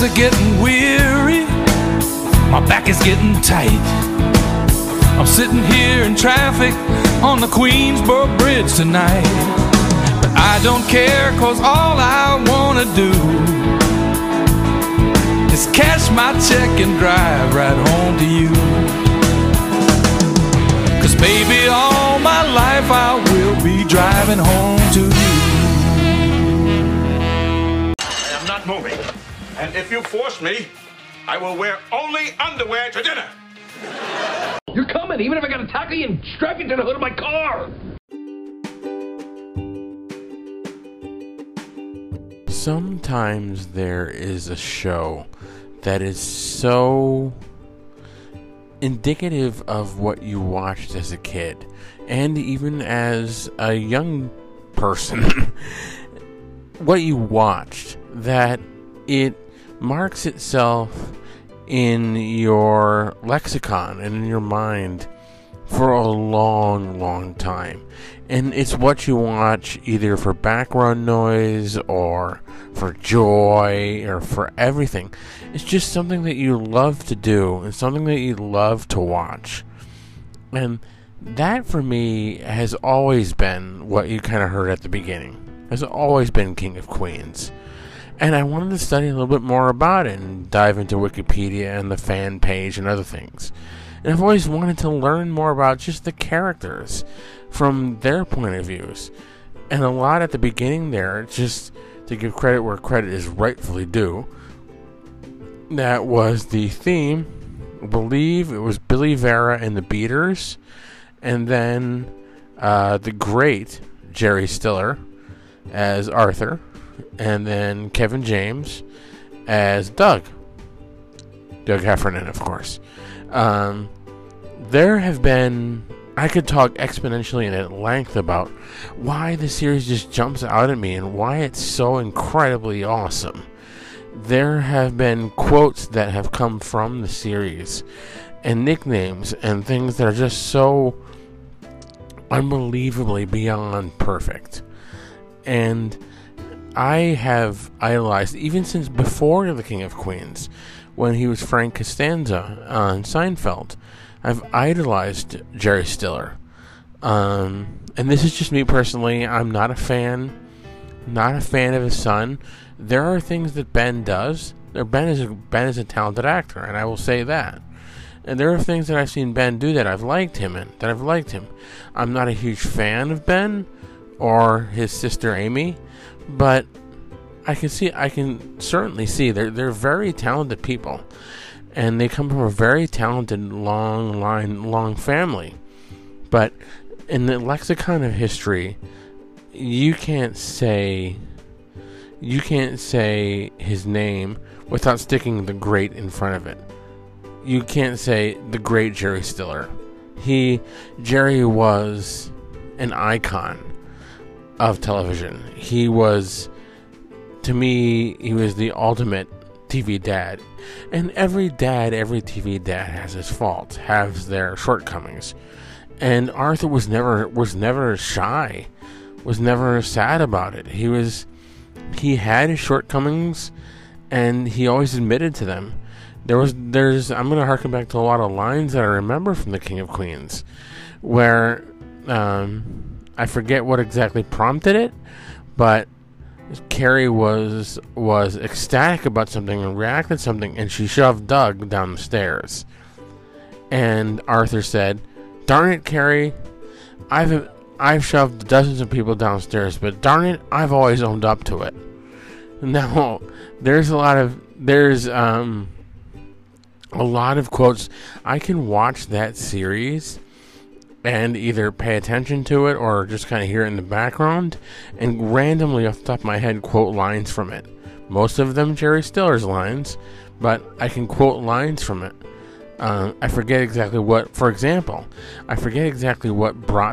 legs are getting weary, my back is getting tight. I'm sitting here in traffic on the Queensboro Bridge tonight. But I don't care, cause all I wanna do is cash my check and drive right home to you. Cause baby, all my life I will be driving home to you. I am not moving. And if you force me, I will wear only underwear to dinner. You're coming, even if I gotta tackle you and strap you to the hood of my car. Sometimes there is a show that is so indicative of what you watched as a kid, and even as a young person, what you watched, that it marks itself in your lexicon and in your mind for a long, long time. And it's what you watch either for background noise or for joy or for everything. It's just something that you love to do and something that you love to watch. And that for me has always been what you kind of heard at the beginning. Has always been King of Queens. And I wanted to study a little bit more about it and dive into Wikipedia and the fan page and other things. And I've always wanted to learn more about just the characters from their point of views. And a lot at the beginning there, just to give credit where credit is rightfully due, that was the theme. I believe it was Billy Vera and the Beaters, and then the great Jerry Stiller as Arthur, and then Kevin James as Doug Heffernan, of course. There have been, I could talk exponentially and at length about why the series just jumps out at me and why it's so incredibly awesome. There have been quotes that have come from the series and nicknames and things that are just so unbelievably beyond perfect. And I have idolized, even since before The King of Queens, when he was Frank Costanza on Seinfeld, I've idolized Jerry Stiller. And this is just me personally. I'm not a fan of his son. There are things that Ben does. Ben is a talented actor, and I will say that. And there are things that I've seen Ben do that I've liked him in, that I've liked him. I'm not a huge fan of Ben or his sister Amy. But I can certainly see they're very talented people, and they come from a very talented long family. But in the lexicon of history, you can't say his name without sticking the great in front of it. You can't say the great Jerry Stiller. Jerry was an icon of television. He was the ultimate TV dad. And every TV dad has his faults, has their shortcomings. And Arthur was never shy, was never sad about it. He had his shortcomings, and he always admitted to them. I'm gonna harken back to a lot of lines that I remember from The King of Queens, where I forget what exactly prompted it, but Carrie was ecstatic about something and reacted to something, and she shoved Doug down the stairs. And Arthur said, "Darn it, Carrie, I've shoved dozens of people downstairs, but darn it, I've always owned up to it." Now, there's a lot of quotes. I can watch that series and either pay attention to it or just kind of hear it in the background, and randomly off the top of my head quote lines from it. Most of them Jerry Stiller's lines, but I can quote lines from it. I forget exactly what brought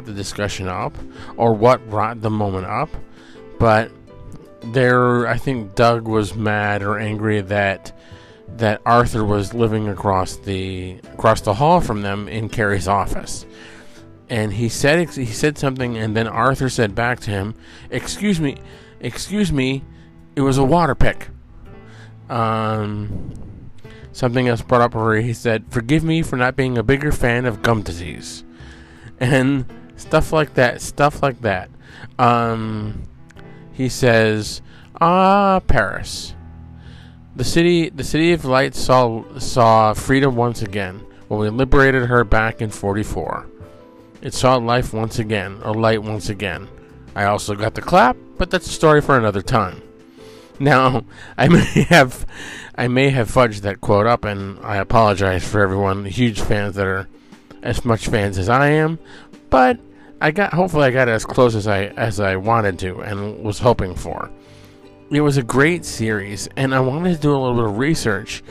the discussion up or what brought the moment up, but I think Doug was mad or angry that Arthur was living across the hall from them in Carrie's office. And he said something, and then Arthur said back to him, "Excuse me, it was a water pick." Something else brought up where he said, "Forgive me for not being a bigger fan of gum disease," and stuff like that. He says, "Ah, Paris, the city of lights saw freedom once again when we liberated her back in '44. It saw life once again, or light once again. I also got the clap, but that's a story for another time." Now, I may have fudged that quote up, and I apologize for everyone, the huge fans that are as much fans as I am, but hopefully I got as close as I wanted to and was hoping for. It was a great series, and I wanted to do a little bit of research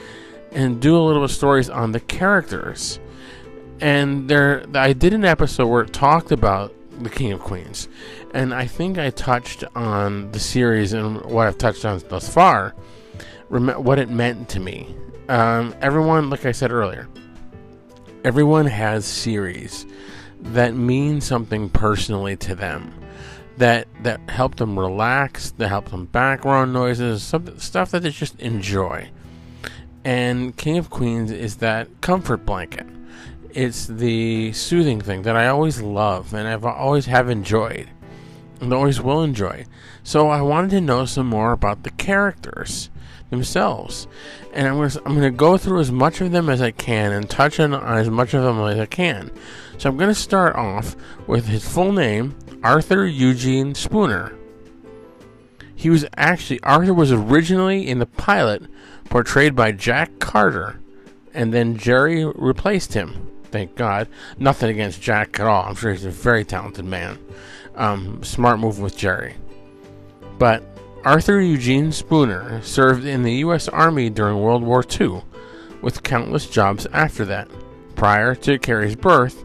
and do a little bit of stories on the characters. And I did an episode where it talked about the King of Queens, and I think I touched on the series and what I've touched on thus far, what it meant to me. Everyone, like I said earlier, everyone has series that mean something personally to them, that help them relax, that help them background noises, stuff that they just enjoy. And King of Queens is that comfort blanket. It's the soothing thing that I always love, and I've always have enjoyed, and always will enjoy. So I wanted to know some more about the characters themselves, and I'm gonna go through as much of them as I can and touch on as much of them as I can. So I'm gonna start off with his full name, Arthur Eugene Spooner. Arthur was originally in the pilot, portrayed by Jack Carter, and then Jerry replaced him. Thank God. Nothing against Jack at all. I'm sure he's a very talented man. Smart move with Jerry. But Arthur Eugene Spooner served in the U.S. Army during World War II, with countless jobs after that. Prior to Carrie's birth,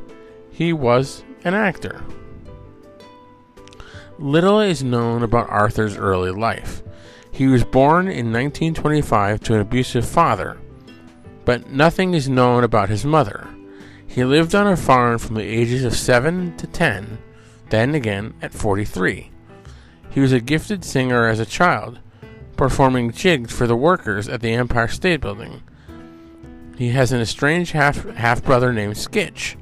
he was an actor. Little is known about Arthur's early life. He was born in 1925 to an abusive father, but nothing is known about his mother. He lived on a farm from the ages of 7 to 10, then again at 43. He was a gifted singer as a child, performing jigs for the workers at the Empire State Building. He has an estranged half-brother named Skitch,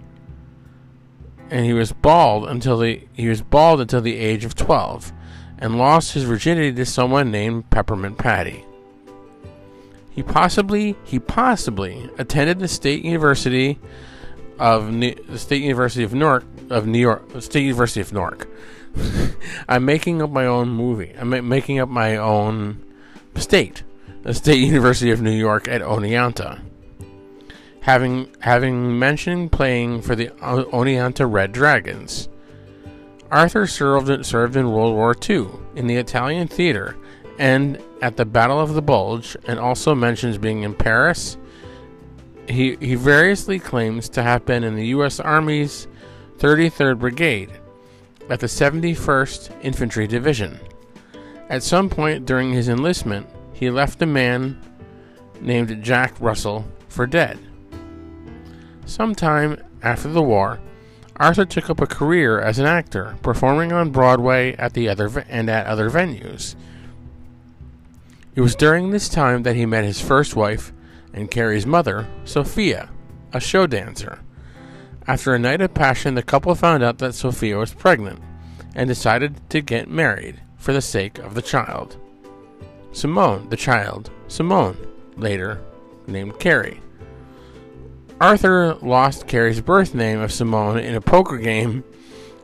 and he was bald until the age of 12, and lost his virginity to someone named Peppermint Patty. He possibly attended the State University of Newark. I'm making up my own movie. I'm making up my own state, the State University of New York at Oneonta. Having mentioned playing for the Oneonta Red Dragons, Arthur served in World War II in the Italian theater and at the Battle of the Bulge, and also mentions being in Paris. He variously claims to have been in the U.S. Army's 33rd Brigade at the 71st Infantry Division. At some point during his enlistment, he left a man named Jack Russell for dead. Sometime after the war, Arthur took up a career as an actor, performing on Broadway at other venues. It was during this time that he met his first wife and Carrie's mother, Sophia, a show dancer. After a night of passion, the couple found out that Sophia was pregnant and decided to get married for the sake of the child. Simone, later named Carrie. Arthur lost Carrie's birth name of Simone in a poker game.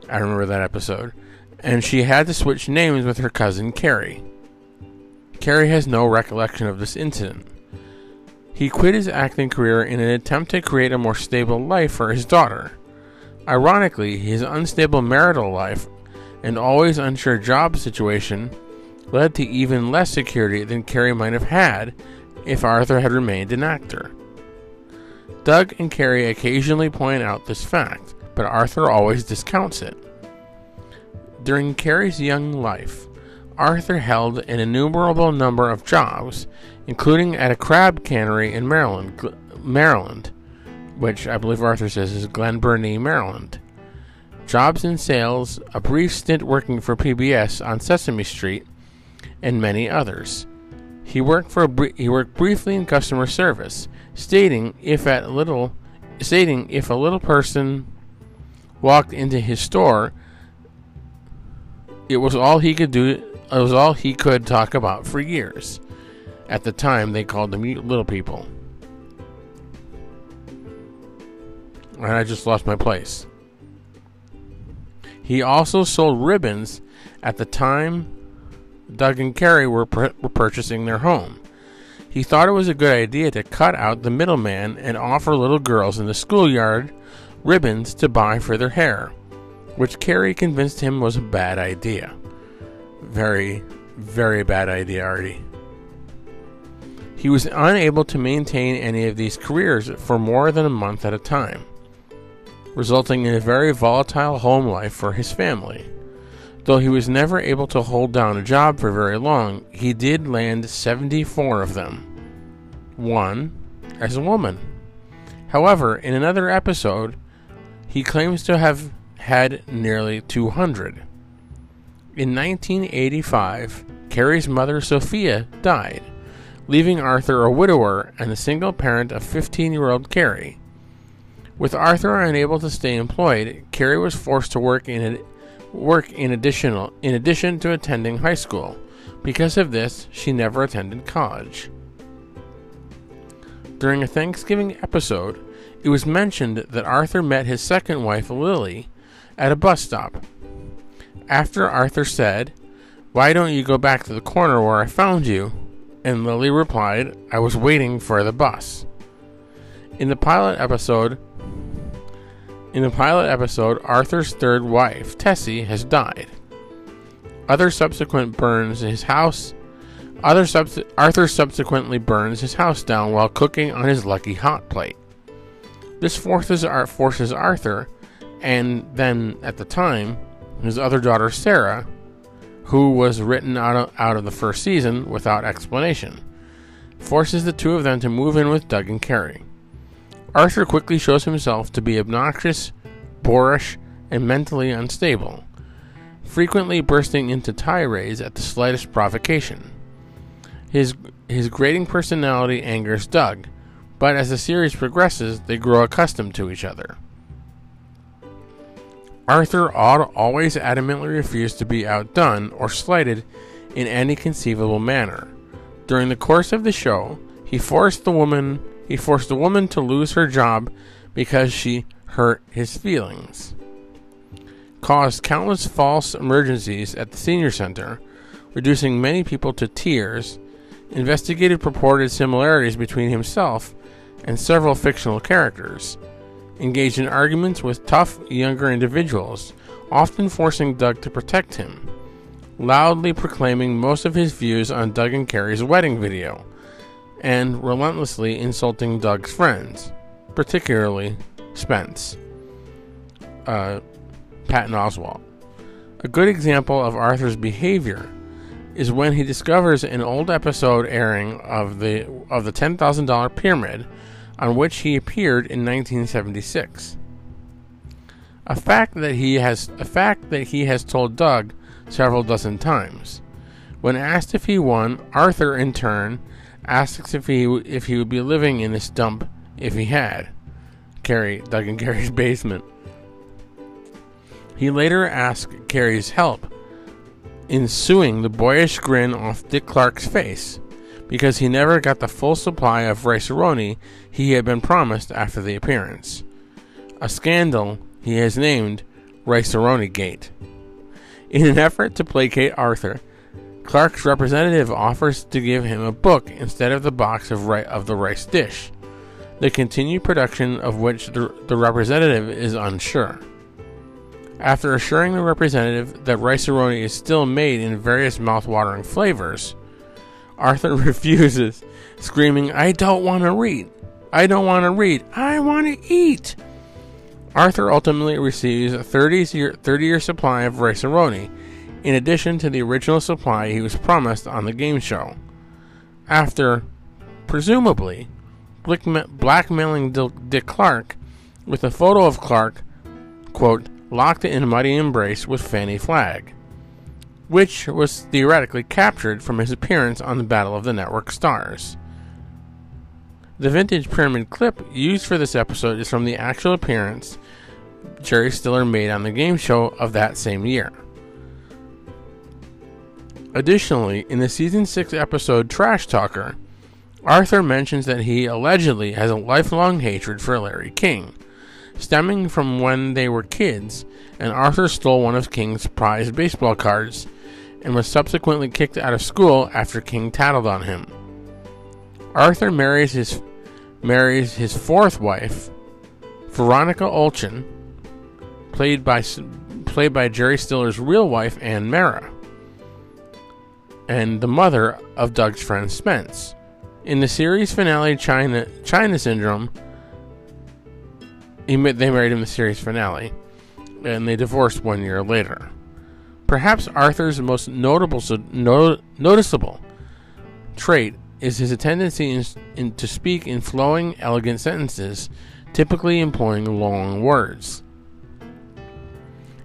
I remember that episode. And she had to switch names with her cousin Carrie. Carrie has no recollection of this incident. He quit his acting career in an attempt to create a more stable life for his daughter. Ironically, his unstable marital life and always unsure job situation led to even less security than Carrie might have had if Arthur had remained an actor. Doug and Carrie occasionally point out this fact, but Arthur always discounts it. During Carrie's young life, Arthur held an innumerable number of jobs, including at a crab cannery in Maryland, which I believe Arthur says is Glen Burnie, Maryland. Jobs in sales, a brief stint working for PBS on Sesame Street, and many others. He worked briefly in customer service, stating if a little person walked into his store, it was all he could do. It was all he could talk about for years. At the time, they called them little people. And I just lost my place. He also sold ribbons at the time Doug and Carrie were purchasing their home. He thought it was a good idea to cut out the middleman and offer little girls in the schoolyard ribbons to buy for their hair, which Carrie convinced him was a bad idea. Very, very bad idea, Artie. He was unable to maintain any of these careers for more than a month at a time, resulting in a very volatile home life for his family. Though he was never able to hold down a job for very long, he did land 74 of them, one as a woman. However, in another episode, he claims to have had nearly 200. In 1985, Carrie's mother, Sophia, died, leaving Arthur a widower and a single parent of 15-year-old Carrie. With Arthur unable to stay employed, Carrie was forced to work in addition to attending high school. Because of this, she never attended college. During a Thanksgiving episode, it was mentioned that Arthur met his second wife, Lily, at a bus stop. After Arthur said, "Why don't you go back to the corner where I found you?" and Lily replied, "I was waiting for the bus." In the pilot episode, Arthur's third wife, Tessie, has died. Arthur subsequently burns his house down while cooking on his lucky hot plate. This forces Arthur, and then at the time, his other daughter Sarah, who was written out of the first season without explanation, forces the two of them to move in with Doug and Carrie. Arthur quickly shows himself to be obnoxious, boorish, and mentally unstable, frequently bursting into tirades at the slightest provocation. His grating personality angers Doug, but as the series progresses, they grow accustomed to each other. Arthur always adamantly refused to be outdone or slighted in any conceivable manner. During the course of the show, he forced the woman to lose her job because she hurt his feelings, caused countless false emergencies at the senior center, reducing many people to tears, investigated purported similarities between himself and several fictional characters, engaged in arguments with tough younger individuals, often forcing Doug to protect him, loudly proclaiming most of his views on Doug and Carrie's wedding video, and relentlessly insulting Doug's friends, particularly Spence, Patton Oswalt. A good example of Arthur's behavior is when he discovers an old episode airing of the $10,000 Pyramid, on which he appeared in 1976. A fact that he has told Doug several dozen times. When asked if he won, Arthur in turn asks if he would be living in this dump if he had, Doug and Carrie's basement. He later asks Carrie's help in suing the boyish grin off Dick Clark's face, because he never got the full supply of Rice-A-Roni he had been promised after the appearance, a scandal he has named Rice-A-Roni-Gate. In an effort to placate Arthur, Clark's representative offers to give him a book instead of the box of the rice dish, the continued production of which the representative is unsure. After assuring the representative that Rice-A-Roni is still made in various mouth-watering flavors, Arthur refuses, screaming, I don't want to read. I want to eat." Arthur ultimately receives a 30-year supply of Rice-A-Roni, in addition to the original supply he was promised on the game show, after, presumably, blackmailing Dick Clark with a photo of Clark, quote, locked in a mighty embrace with Fanny Flagg, which was theoretically captured from his appearance on the Battle of the Network Stars. The vintage pyramid clip used for this episode is from the actual appearance Jerry Stiller made on the game show of that same year. Additionally, in the Season 6 episode Trash Talker, Arthur mentions that he allegedly has a lifelong hatred for Larry King, stemming from when they were kids, and Arthur stole one of King's prized baseball cards and was subsequently kicked out of school after King tattled on him. Arthur marries his fourth wife, Veronica Olchin, played by Jerry Stiller's real wife Ann Mara, and the mother of Doug's friend Spence. In the series finale China Syndrome, they married him in the series finale, and they divorced 1 year later. Perhaps Arthur's most noticeable trait is his tendency to speak in flowing, elegant sentences, typically employing long words.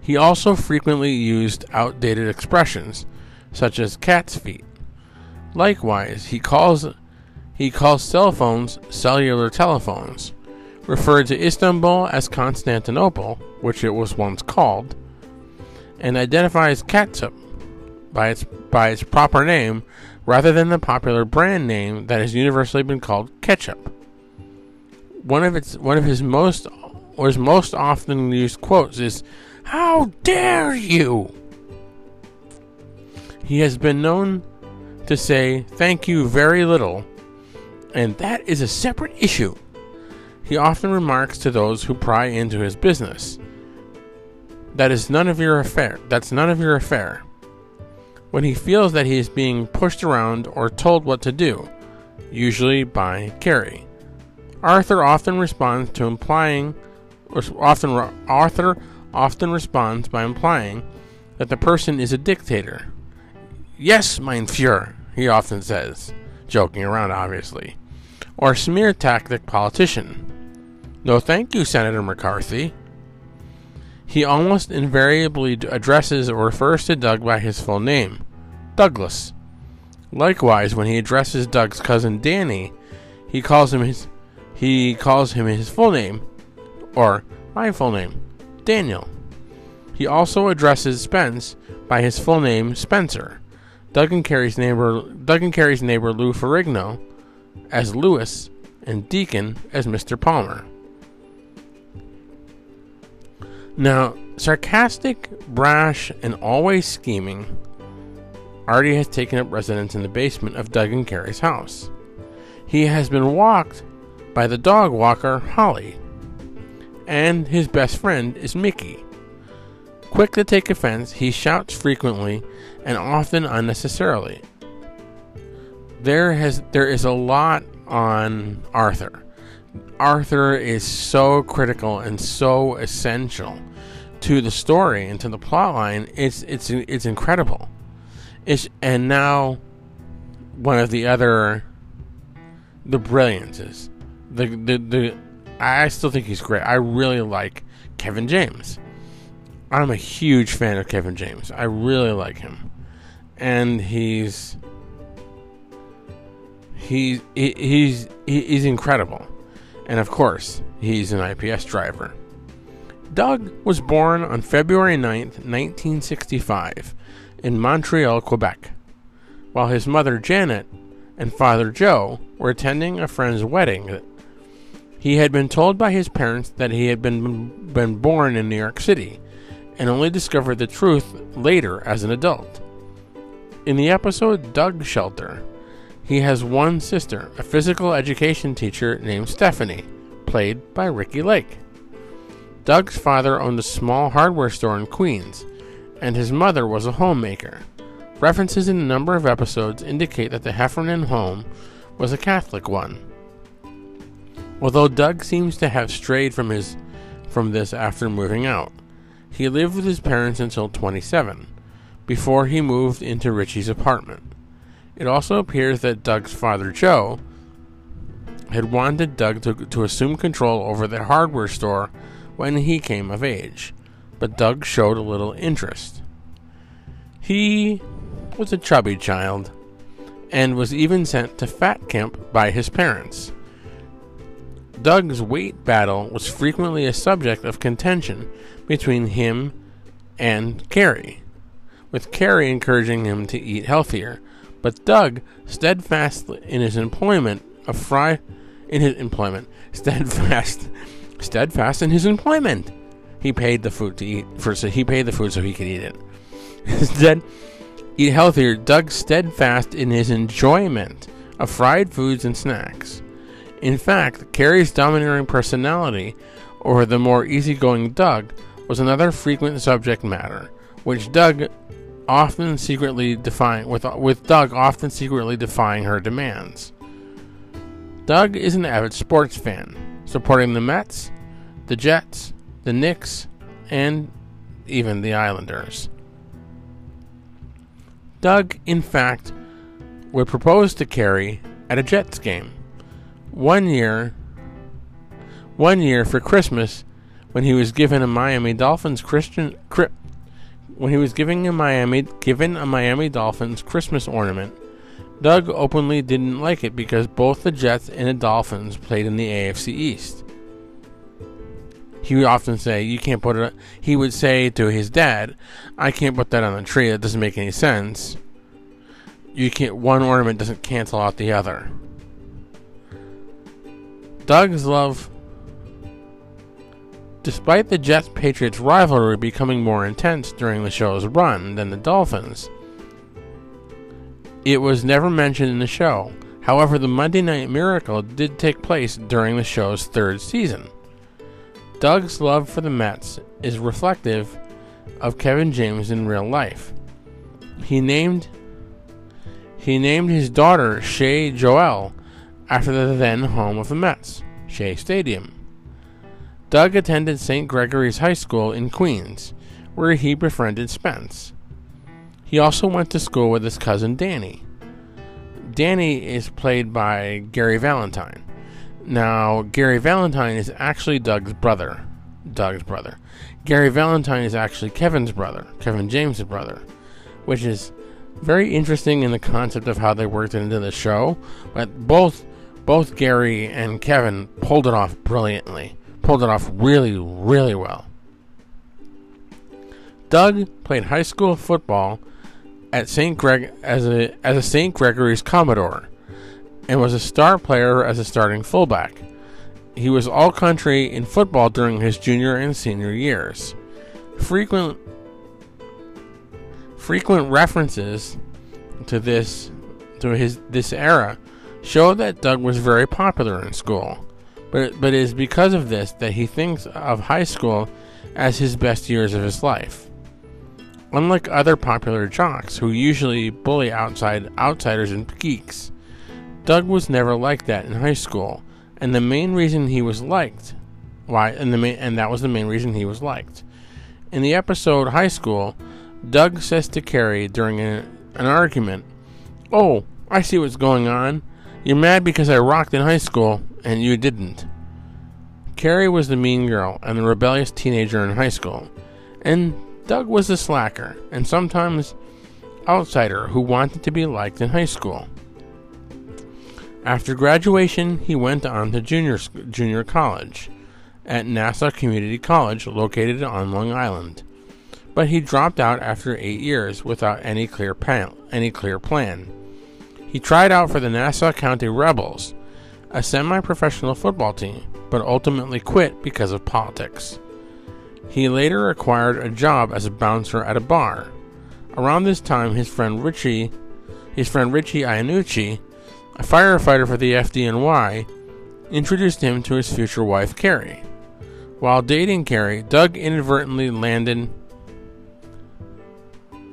He also frequently used outdated expressions, such as cat's feet. Likewise, he calls cell phones cellular telephones, referred to Istanbul as Constantinople, which it was once called, and identifies catsup by its proper name rather than the popular brand name that has universally been called ketchup. One of his most often used quotes is, "How dare you!" He has been known to say thank you very little, and that is a separate issue. He often remarks to those who pry into his business, That's none of your affair. When he feels that he is being pushed around or told what to do, usually by Gary. Arthur often responds by implying that the person is a dictator. "Yes, mein Führer," he often says, joking around obviously, or smear tactic politician. "No thank you, Senator McCarthy." He almost invariably addresses or refers to Doug by his full name, Douglas. Likewise, when he addresses Doug's cousin Danny, he calls him his full name, or my full name, Daniel. He also addresses Spence by his full name, Spencer. Doug and Carrie's neighbor Lou Ferrigno as Lewis, and Deacon as Mr. Palmer. Now, sarcastic, brash, and always scheming, Artie has taken up residence in the basement of Doug and Carrie's house. He has been walked by the dog walker, Holly, and his best friend is Mickey. Quick to take offense, he shouts frequently and often unnecessarily. There is a lot on Arthur. Arthur is so critical and so essential to the story and to the plot line. It's incredible. And now one of the brilliances. I still think he's great. I really like Kevin James. I'm a huge fan of Kevin James. I really like him. And he's incredible. And of course, he's an IPS driver. Doug was born on February 9th, 1965 in Montreal, Quebec, while his mother Janet and father Joe were attending a friend's wedding. He had been told by his parents that he had been born in New York City, and only discovered the truth later as an adult. In the episode Doug Shelter, he has one sister, a physical education teacher named Stephanie, played by Ricky Lake. Doug's father owned a small hardware store in Queens, and his mother was a homemaker. References in a number of episodes indicate that the Heffernan home was a Catholic one. Although Doug seems to have strayed from this after moving out, he lived with his parents until 27, before he moved into Richie's apartment. It also appears that Doug's father, Joe, had wanted Doug to assume control over the hardware store when he came of age, but Doug showed a little interest. He was a chubby child and was even sent to fat camp by his parents. Doug's weight battle was frequently a subject of contention between him and Carrie, with Carrie encouraging him to eat healthier, but Doug steadfast in his employment. He paid the food so he could eat it. Instead, eat healthier. Doug steadfast in his enjoyment of fried foods and snacks. In fact, Carrie's domineering personality over the more easygoing Doug was another frequent subject matter, which Doug often secretly defying her demands. Doug is an avid sports fan, supporting the Mets, the Jets, the Knicks, and even the Islanders. Doug, in fact, would propose to Carrie at a Jets game. One year for Christmas, when he was given a Miami Dolphins Christmas ornament, Doug openly didn't like it because both the Jets and the Dolphins played in the AFC East. He would often say, "You can't put it." He would say to his dad, "I can't put that on the tree. That doesn't make any sense. You can't. One ornament doesn't cancel out the other." Doug's love, despite the Jets-Patriots rivalry becoming more intense during the show's run than the Dolphins, it was never mentioned in the show. However, the Monday Night Miracle did take place during the show's third season. Doug's love for the Mets is reflective of Kevin James in real life. He named his daughter Shea Joelle after the then home of the Mets, Shea Stadium. Doug attended St. Gregory's High School in Queens, where he befriended Spence. He also went to school with his cousin Danny. Danny is played by Gary Valentine. Now, Gary Valentine is actually Doug's brother. Gary Valentine is actually Kevin's brother, Kevin James' brother, which is very interesting in the concept of how they worked into the show, but both Gary and Kevin pulled it off brilliantly. Pulled it off really, really well. Doug played high school football at as a St. Gregory's Commodore and was a star player as a starting fullback. He was all-country in football during his junior and senior years. Frequent references to this era show that Doug was very popular in school, but it is because of this that he thinks of high school as his best years of his life. Unlike other popular jocks who usually bully outsiders and geeks, Doug was never like that in high school, and the main reason he was liked. In the episode High School, Doug says to Carrie during an argument, "Oh, I see what's going on. You're mad because I rocked in high school, and you didn't." Carrie was the mean girl and the rebellious teenager in high school, and Doug was the slacker and sometimes outsider who wanted to be liked in high school. After graduation, he went on to junior college at Nassau Community College, located on Long Island, but he dropped out after 8 years without any clear plan. He tried out for the Nassau County Rebels, a semi-professional football team, but ultimately quit because of politics. He later acquired a job as a bouncer at a bar. Around this time, his friend Richie Iannucci, a firefighter for the FDNY, introduced him to his future wife, Carrie. While dating Carrie, Doug inadvertently landed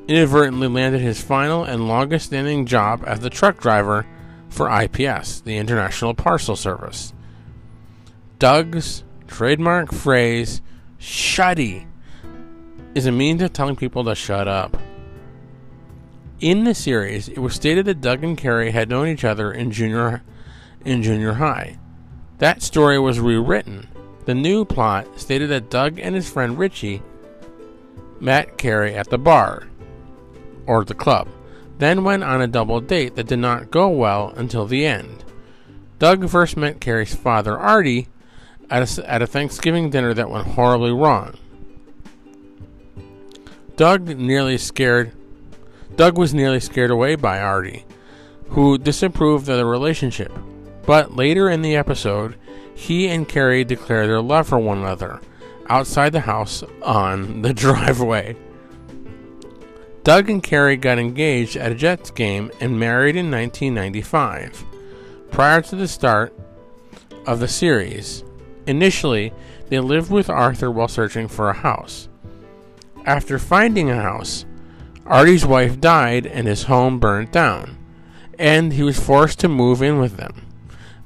his final and longest-standing job as the truck driver for IPS, the International Parcel Service. Doug's trademark phrase, "shuddy," is a means of telling people to shut up. In the series, it was stated that Doug and Carrie had known each other in junior high. That story was rewritten. The new plot stated that Doug and his friend Richie met Carrie at the bar. or the club, then went on a double date that did not go well until the end. Doug first met Carrie's father, Artie, at a Thanksgiving dinner that went horribly wrong. Doug was nearly scared away by Artie, who disapproved of the relationship, but later in the episode, he and Carrie declare their love for one another, outside the house on the driveway. Doug and Carrie got engaged at a Jets game and married in 1995, prior to the start of the series. Initially, they lived with Arthur while searching for a house. After finding a house, Artie's wife died and his home burnt down, and he was forced to move in with them.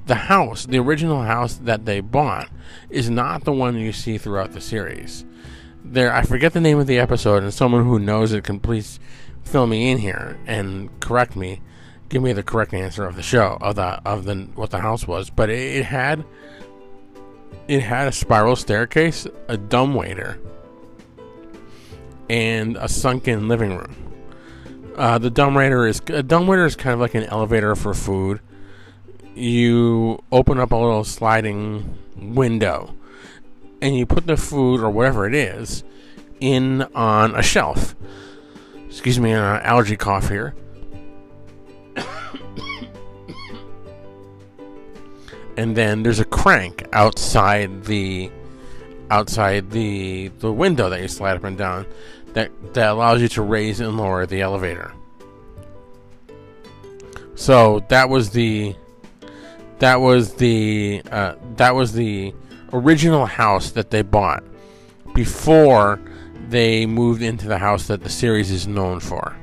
The house, the original house that they bought, is not the one you see throughout the series. I forget the name of the episode, and someone who knows it can please fill me in here and correct me, give me the correct answer of the show, of the what the house was. But it had a spiral staircase, a dumbwaiter, and a sunken living room. The dumbwaiter is kind of like an elevator for food. You open up a little sliding window and you put the food or whatever it is in on a shelf. Excuse me, an allergy cough here. And then there's a crank outside the window that you slide up and down that allows you to raise and lower the elevator. So that was the original house that they bought before they moved into the house that the series is known for.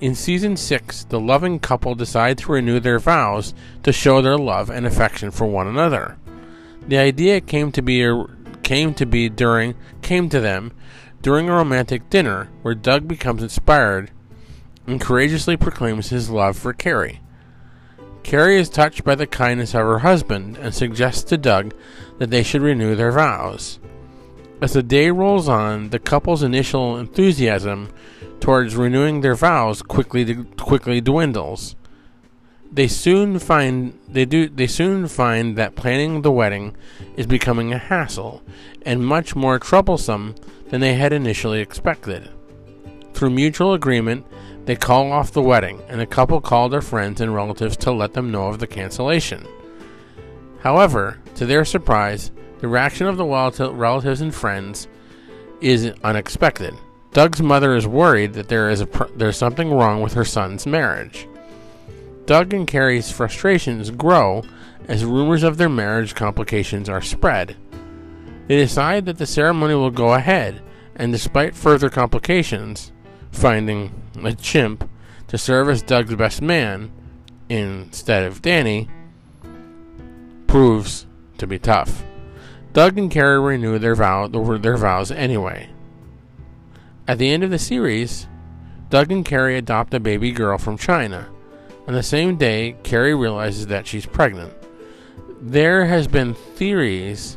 In season 6, the loving couple decide to renew their vows to show their love and affection for one another. The idea came to them during a romantic dinner where Doug becomes inspired and courageously proclaims his love for Carrie. Carrie is touched by the kindness of her husband and suggests to Doug that they should renew their vows. As the day rolls on, the couple's initial enthusiasm towards renewing their vows quickly dwindles. They soon find that planning the wedding is becoming a hassle and much more troublesome than they had initially expected. Through mutual agreement, they call off the wedding, and the couple call their friends and relatives to let them know of the cancellation. However, to their surprise, the reaction of the relatives and friends is unexpected. Doug's mother is worried that there's something wrong with her son's marriage. Doug and Carrie's frustrations grow as rumors of their marriage complications are spread. They decide that the ceremony will go ahead, and despite further complications, finding a chimp to serve as Doug's best man instead of Danny proves to be tough. Doug and Carrie renew their vows anyway. At the end of the series, Doug and Carrie adopt a baby girl from China. On the same day, Carrie realizes that she's pregnant. There has been theories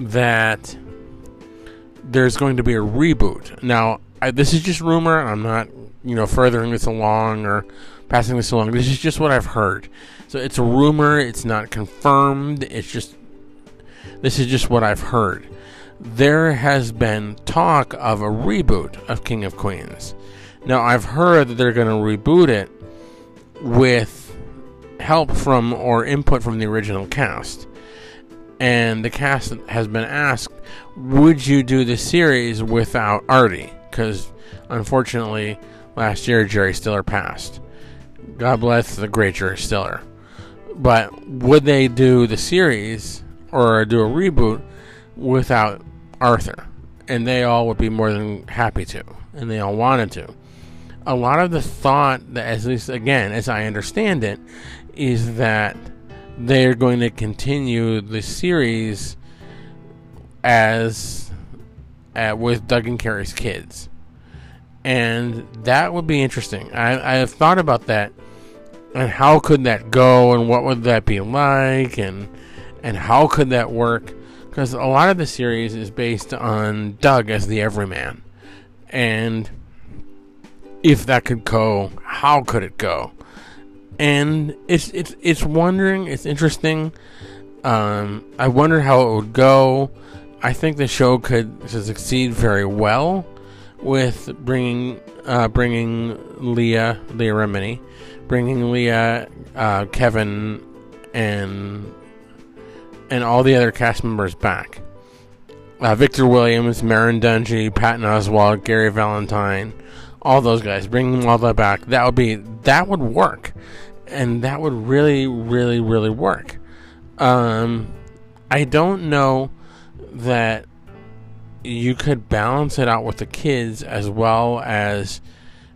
that there's going to be a reboot. Now, this is just rumor. I'm not, furthering this along or passing this along. This is just what I've heard. So it's a rumor. It's not confirmed. This is just what I've heard. There has been talk of a reboot of King of Queens. Now, I've heard that they're going to reboot it with help from or input from the original cast. And the cast has been asked, would you do the series without Artie? Because, unfortunately, last year Jerry Stiller passed. God bless the great Jerry Stiller. But would they do the series or do a reboot without Arthur? And they all would be more than happy to. And they all wanted to. A lot of the thought, that, at least again, as I understand it, is that they're going to continue the series with Doug and Carrie's kids. And that would be interesting. I have thought about that, and how could that go, and what would that be like, and how could that work? Because a lot of the series is based on Doug as the everyman. And if that could go, how could it go? And it's wondering, it's interesting. I wonder how it would go. I think the show could succeed very well with bringing Leah Remini, bringing Leah, Kevin, and all the other cast members back. Victor Williams, Maren Dungey, Patton Oswalt, Gary Valentine, all those guys. Bringing all that back. That would work, and that would really, really, really work. I don't know that you could balance it out with the kids as well as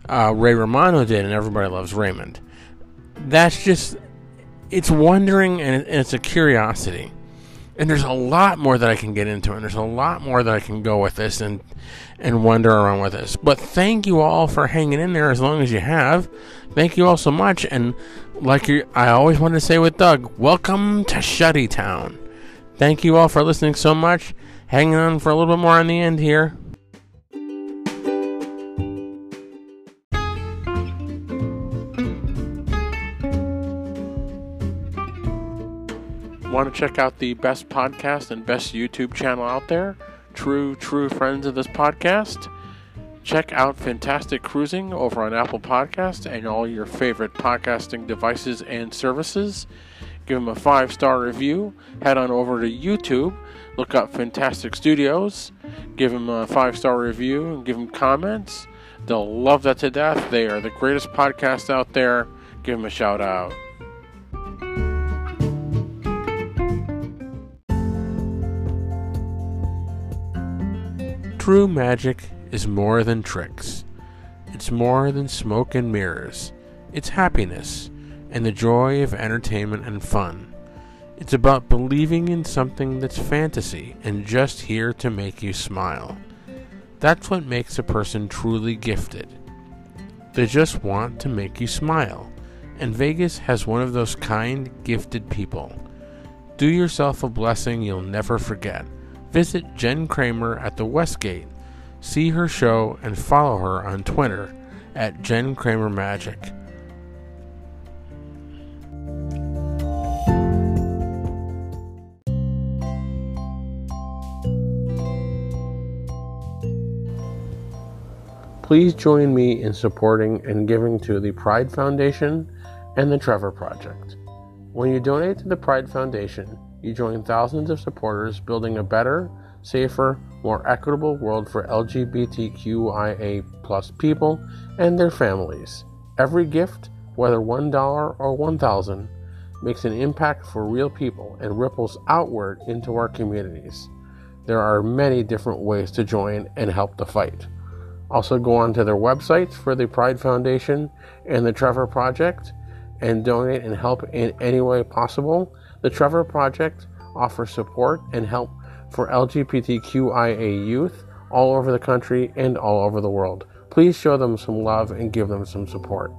Ray Romano did in Everybody Loves Raymond. That's just, it's wondering, and it's a curiosity. And there's a lot more that I can get into, and there's a lot more that I can go with this and wander around with this. But thank you all for hanging in there as long as you have. Thank you all so much. And like I always wanted to say with Doug, welcome to Shutty Town. Thank you all for listening so much. Hanging on for a little bit more on the end here. Want to check out the best podcast and best YouTube channel out there? True friends of this podcast. Check out Fantastic Cruising over on Apple Podcasts and all your favorite podcasting devices and services. Give them a 5-star review. Head on over to YouTube. Look up Fantastic Studios. Give them a 5-star review and give them comments. They'll love that to death. They are the greatest podcast out there. Give them a shout out. True magic is more than tricks. It's more than smoke and mirrors. It's happiness and the joy of entertainment and fun. It's about believing in something that's fantasy and just here to make you smile. That's what makes a person truly gifted. They just want to make you smile, and Vegas has one of those kind, gifted people. Do yourself a blessing you'll never forget. Visit Jen Kramer at the Westgate. See her show and follow her on Twitter at Jen Kramer Magic. Please join me in supporting and giving to the Pride Foundation and the Trevor Project. When you donate to the Pride Foundation, you join thousands of supporters building a better, safer, more equitable world for LGBTQIA+ people and their families. Every gift, whether $1 or $1,000, makes an impact for real people and ripples outward into our communities. There are many different ways to join and help the fight. Also go on to their websites for the Pride Foundation and the Trevor Project and donate and help in any way possible. The Trevor Project offers support and help for LGBTQIA youth all over the country and all over the world. Please show them some love and give them some support.